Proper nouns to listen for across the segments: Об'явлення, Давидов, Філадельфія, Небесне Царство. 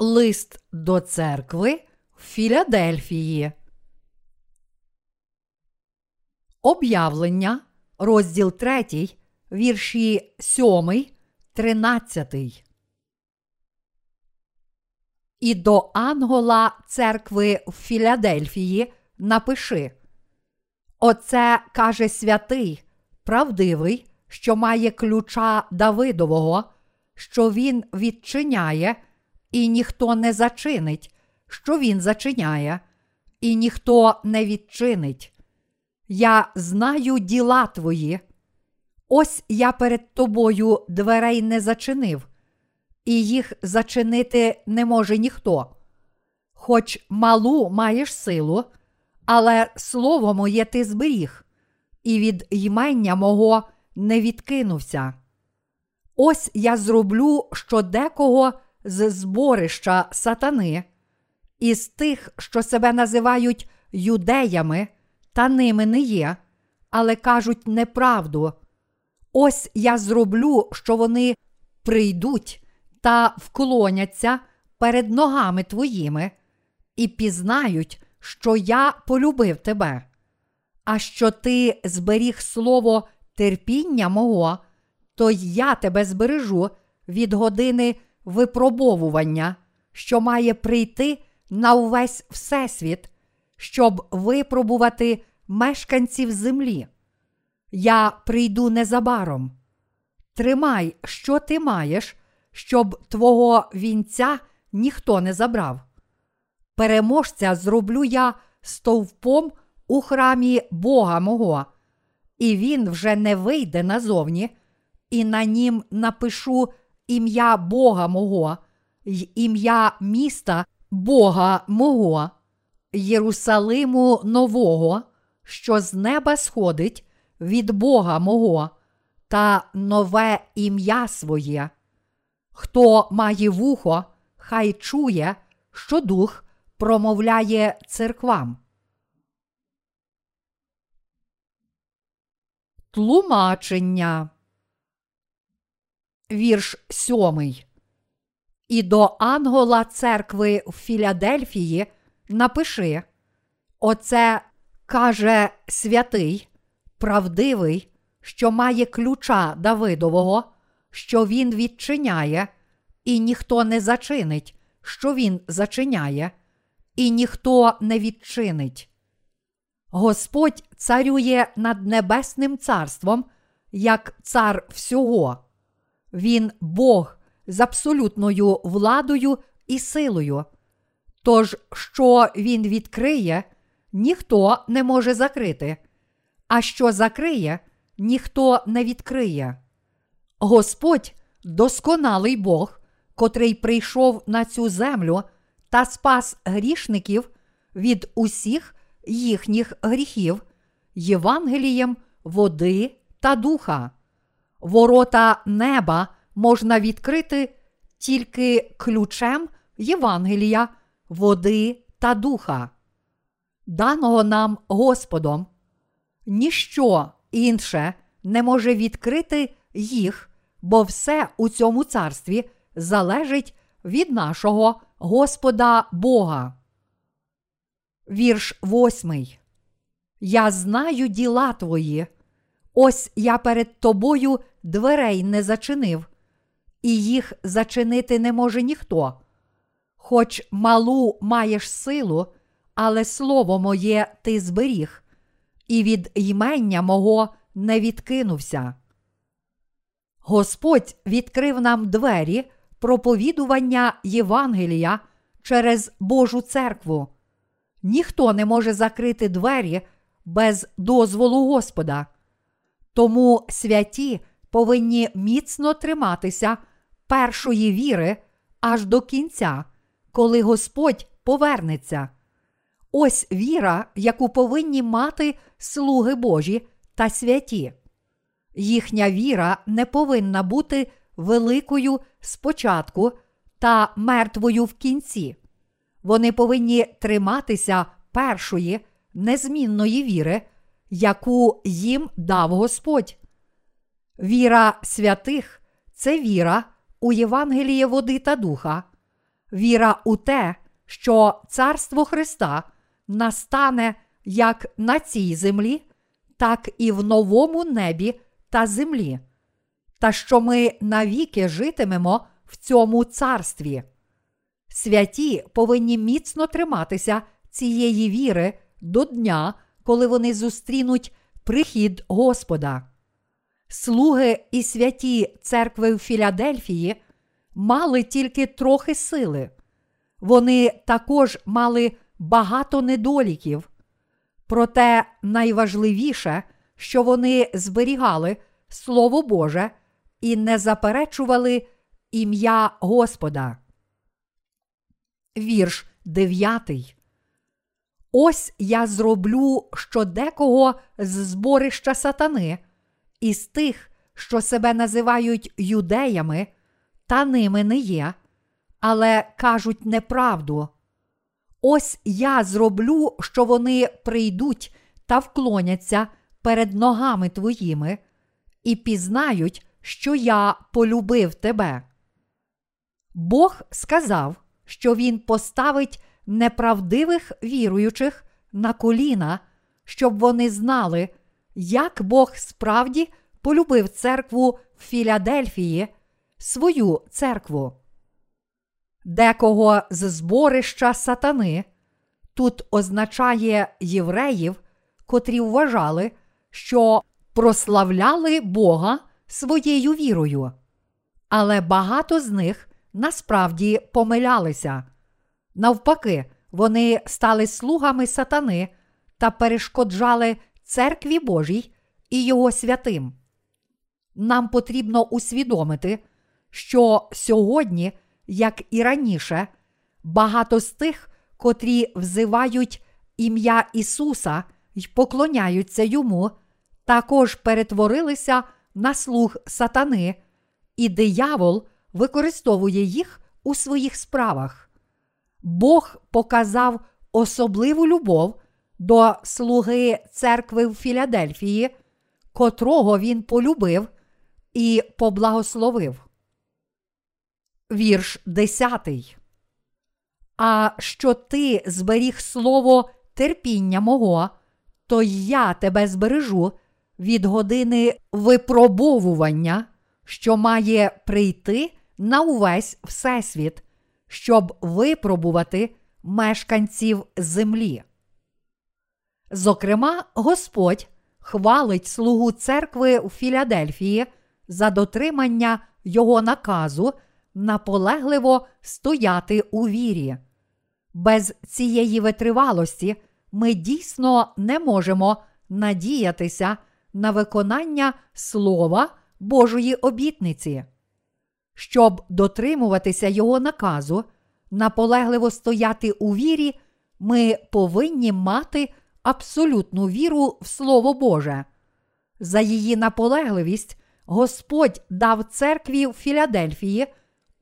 Лист до церкви в Філадельфії. Об'явлення, розділ 3, вірші 7, 13. І до ангола церкви в Філадельфії напиши: «Оце каже святий, правдивий, що має ключа Давидового, що він відчиняє, і ніхто не зачинить, що він зачиняє, і ніхто не відчинить. Я знаю діла твої. Ось я перед тобою дверей не зачинив, і їх зачинити не може ніхто. Хоч малу маєш силу, але слово моє ти зберіг, і від ймення мого не відкинувся. Ось я зроблю, що декого з зборища сатани, із тих, що себе називають юдеями, та ними не є, але кажуть неправду. Ось я зроблю, що вони прийдуть та вклоняться перед ногами твоїми і пізнають, що я полюбив тебе. А що ти зберіг слово терпіння мого, то я тебе збережу від години випробовування, що має прийти на увесь всесвіт, щоб випробувати мешканців землі. Я прийду незабаром. Тримай, що ти маєш, щоб твого вінця ніхто не забрав. Переможця зроблю я стовпом у храмі Бога мого, і він вже не вийде назовні, і на нім напишу ім'я Бога мого, й ім'я міста Бога мого, Єрусалиму нового, що з неба сходить від Бога мого, та нове ім'я своє. Хто має вухо, хай чує, що Дух промовляє церквам». Тлумачення. Вірш 7. І до ангола церкви в Філадельфії напиши: «Оце каже святий, правдивий, що має ключа Давидового, що він відчиняє, і ніхто не зачинить, що він зачиняє, і ніхто не відчинить. Господь царює над Небесним Царством, як цар всього. Він Бог з абсолютною владою і силою. Тож, що він відкриє, ніхто не може закрити, а що закриє, ніхто не відкриє. Господь – досконалий Бог, котрий прийшов на цю землю та спас грішників від усіх їхніх гріхів Євангелієм води та духа. Ворота неба можна відкрити тільки ключем Євангелія води та духа, даного нам Господом. Ніщо інше не може відкрити їх, бо все у цьому царстві залежить від нашого Господа Бога». Вірш 8. «Я знаю діла твої. Ось я перед тобою дверей не зачинив, і їх зачинити не може ніхто. Хоч малу маєш силу, але слово моє ти зберіг, і від ймення мого не відкинувся». Господь відкрив нам двері проповідування Євангелія через Божу церкву. Ніхто не може закрити двері без дозволу Господа. Тому святі повинні міцно триматися першої віри аж до кінця, коли Господь повернеться. Ось віра, яку повинні мати слуги Божі та святі. Їхня віра не повинна бути великою спочатку та мертвою в кінці. Вони повинні триматися першої незмінної віри, яку їм дав Господь. Віра святих – це віра у Євангеліє води та духа. віра у те, що Царство Христа настане як на цій землі, так і в новому небі та землі, та що ми навіки житимемо в цьому царстві. Святі повинні міцно триматися цієї віри до дня, коли вони зустрінуть прихід Господа. Слуги і святі церкви в Філадельфії мали тільки трохи сили. Вони також мали багато недоліків. Проте найважливіше, що вони зберігали Слово Боже і не заперечували ім'я Господа. Вірш 9. Ось я зроблю щодекого з зборища сатани, із тих, що себе називають юдеями, та ними не є, але кажуть неправду. Ось я зроблю, що вони прийдуть та вклоняться перед ногами твоїми і пізнають, що я полюбив тебе. Бог сказав, що він поставить неправдивих віруючих на коліна, щоб вони знали, як Бог справді полюбив церкву в Філадельфії, свою церкву. Декого з зборища сатани тут означає євреїв, котрі вважали, що прославляли Бога своєю вірою. Але багато з них насправді помилялися. Навпаки, вони стали слугами сатани та перешкоджали Церкві Божій і його святим. Нам потрібно усвідомити, що сьогодні, як і раніше, багато з тих, котрі взивають ім'я Ісуса й поклоняються йому, також перетворилися на слуг сатани, і диявол використовує їх у своїх справах. Бог показав особливу любов до слуги церкви в Філадельфії, котрого він полюбив і поблагословив. Вірш 10. А що ти зберіг слово терпіння мого, то я тебе збережу від години випробовування, що має прийти на увесь всесвіт, щоб випробувати мешканців землі. Зокрема, Господь хвалить слугу церкви у Філадельфії за дотримання його наказу наполегливо стояти у вірі. Без цієї витривалості ми дійсно не можемо надіятися на виконання слова Божої обітниці. Щоб дотримуватися його наказу, наполегливо стояти у вірі, ми повинні мати абсолютну віру в Слово Боже. За її наполегливість Господь дав церкві в Філадельфії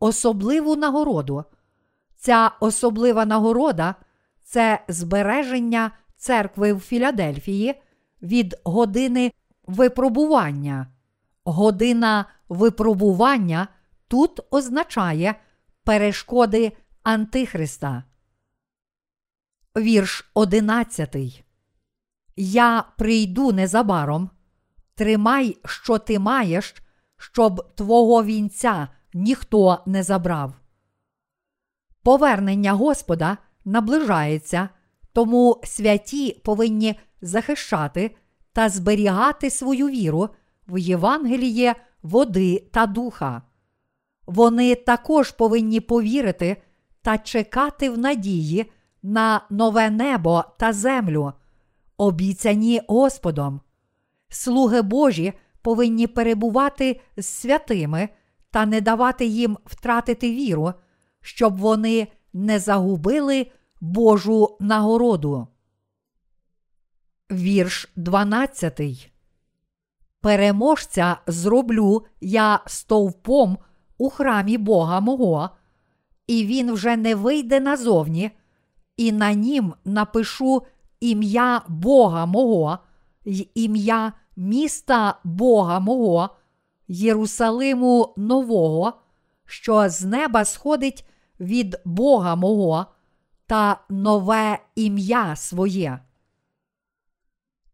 особливу нагороду. Ця особлива нагорода – це збереження церкви в Філадельфії від години випробування. Година випробування тут означає перешкоди Антихриста. Вірш 11. Я прийду незабаром. Тримай, що ти маєш, щоб твого вінця ніхто не забрав. Повернення Господа наближається, тому святі повинні захищати та зберігати свою віру в Євангеліє води та духа. Вони також повинні повірити та чекати в надії на нове небо та землю, обіцяні Господом. Слуги Божі повинні перебувати з святими та не давати їм втратити віру, щоб вони не загубили Божу нагороду. Вірш 12. Переможця зроблю я стовпом у храмі Бога мого, і він вже не вийде назовні, і на нім напишу ім'я Бога мого, й ім'я міста Бога мого, Єрусалиму нового, що з неба сходить від Бога мого та нове ім'я своє.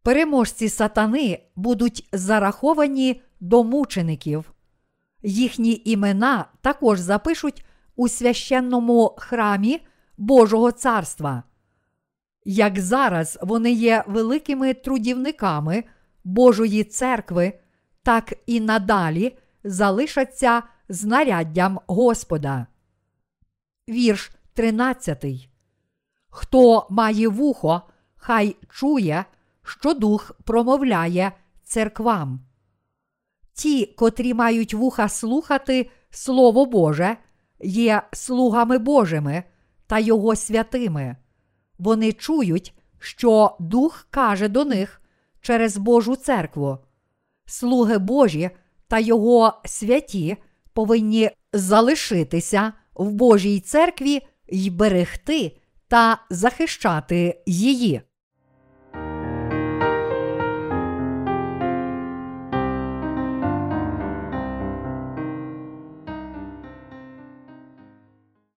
Переможці сатани будуть зараховані до мучеників. Їхні імена також запишуть у священному храмі Божого Царства. Як зараз вони є великими трудівниками Божої церкви, так і надалі залишаться знаряддям Господа. Вірш 13. Хто має вухо, хай чує, що Дух промовляє церквам. Ті, котрі мають вуха слухати Слово Боже, є слугами Божими та Його святими. Вони чують, що Дух каже до них через Божу церкву. Слуги Божі та Його святі повинні залишитися в Божій церкві й берегти та захищати її.